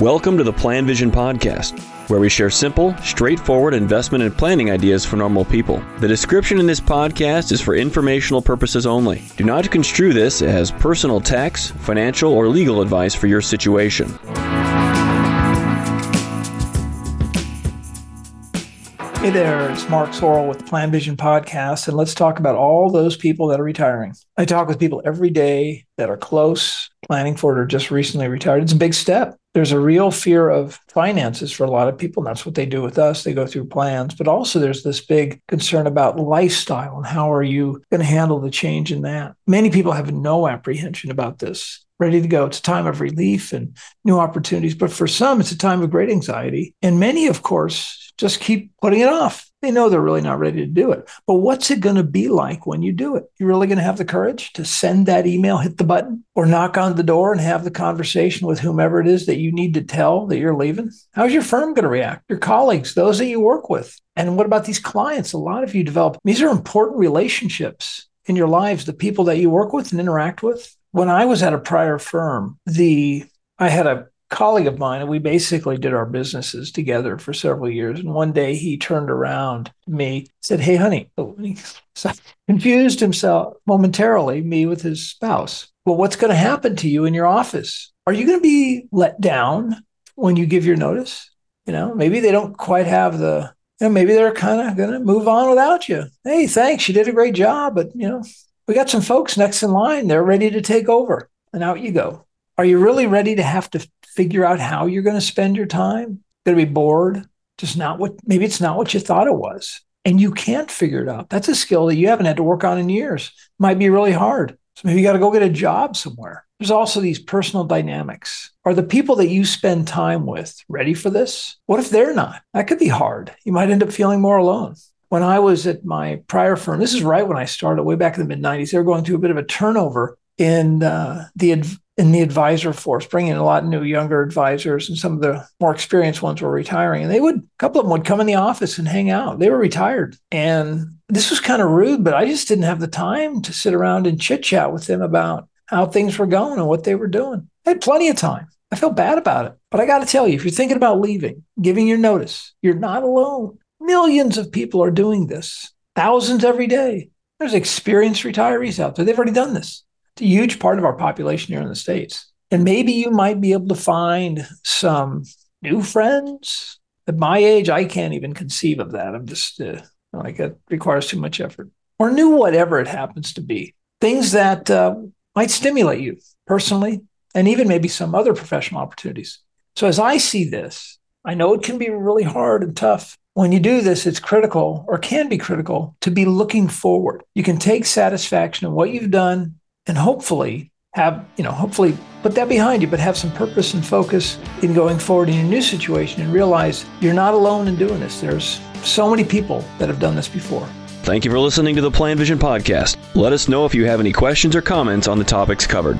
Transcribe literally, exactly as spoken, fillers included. Welcome to the PlanVision podcast, where we share simple, straightforward investment and planning ideas for normal people. The description in this podcast is for informational purposes only. Do not construe this as personal tax, financial, or legal advice for your situation. Hey there, it's Mark Sorrell with the PlanVision podcast, and let's talk about all those people that are retiring. I talk with people every day that are close, planning for it, or just recently retired. It's a big step. There's a real fear of finances for a lot of people, and that's what they do with us. They go through plans, but also there's this big concern about lifestyle and how are you going to handle the change in that. Many people have no apprehension about this, ready to go. It's a time of relief and new opportunities, but for some, it's a time of great anxiety, and many, of course, just keep putting it off. They know they're really not ready to do it. But what's it going to be like when you do it? You're really going to have the courage to send that email, hit the button, or knock on the door and have the conversation with whomever it is that you need to tell that you're leaving? How's your firm going to react? Your colleagues, those that you work with? And what about these clients? A lot of you develop. These are important relationships in your lives, the people that you work with and interact with. When I was at a prior firm, the I had a colleague of mine, and we basically did our businesses together for several years. And one day he turned around to me, said, "Hey, honey." He confused himself momentarily, me with his spouse. "Well, what's going to happen to you in your office? Are you going to be let down when you give your notice? You know, maybe they don't quite have the, you know, maybe they're kind of going to move on without you. Hey, thanks. You did a great job. But, you know, we got some folks next in line. They're ready to take over." And out you go. Are you really ready to have to figure out how you're going to spend your time? Going to be bored? Just not what, maybe it's not what you thought it was. And you can't figure it out. That's a skill that you haven't had to work on in years. Might be really hard. So maybe you got to go get a job somewhere. There's also these personal dynamics. Are the people that you spend time with ready for this? What if they're not? That could be hard. You might end up feeling more alone. When I was at my prior firm, this is right when I started, way back in the mid nineties, they were going through a bit of a turnover in uh, the adv- in the advisor force, bringing in a lot of new younger advisors, and some of the more experienced ones were retiring. And they would, a couple of them would come in the office and hang out. They were retired. And this was kind of rude, but I just didn't have the time to sit around and chit chat with them about how things were going and what they were doing. I had plenty of time. I felt bad about it. But I got to tell you, if you're thinking about leaving, giving your notice, you're not alone. Millions of people are doing this. Thousands every day. There's experienced retirees out there. They've already done this. It's a huge part of our population here in the States. And maybe you might be able to find some new friends. At my age, I can't even conceive of that. I'm just uh, like, it requires too much effort. Or new, whatever it happens to be. Things that uh, might stimulate you personally, and even maybe some other professional opportunities. So as I see this, I know it can be really hard and tough. When you do this, it's critical, or can be critical, to be looking forward. You can take satisfaction in what you've done, and hopefully have, you know, hopefully put that behind you, but have some purpose and focus in going forward in your new situation, and realize you're not alone in doing this. There's so many people that have done this before. Thank you for listening to the PlanVision podcast. Let us know if you have any questions or comments on the topics covered.